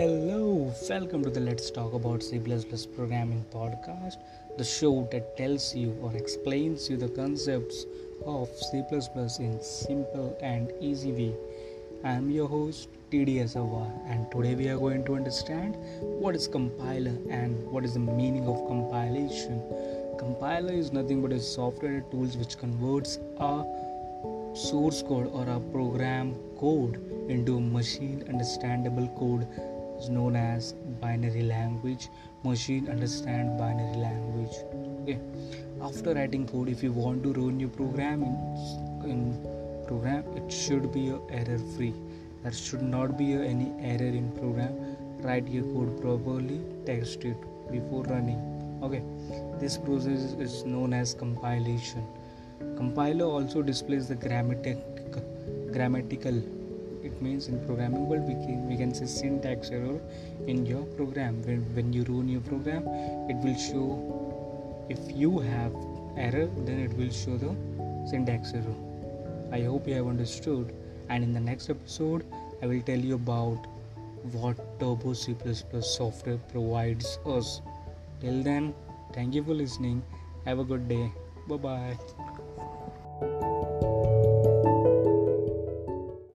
Hello, welcome to the Let's Talk About C++ Programming Podcast, the show that tells you or explains you the concepts of C++ in simple and easy way. I am your host DDSRY, and today we are going to understand what is compiler and what is the meaning of compilation. Compiler is nothing but a software tool which converts a source code or a program code into a machine understandable code. Is known as binary language. Machine understand binary language. Okay. After writing code, if you want to run your program, it should be error free. There should not be any error in program. Write your code properly, test it before running. Okay. This process is known as compilation. Compiler also displays the grammatical. It means in programming world we can say syntax error in your program. When you run your program, it will show, if you have error, then it will show the syntax error. I hope you have understood, and in the next episode I will tell you about what Turbo C++ software provides us. Till then, thank you for listening. Have a good day. Bye bye.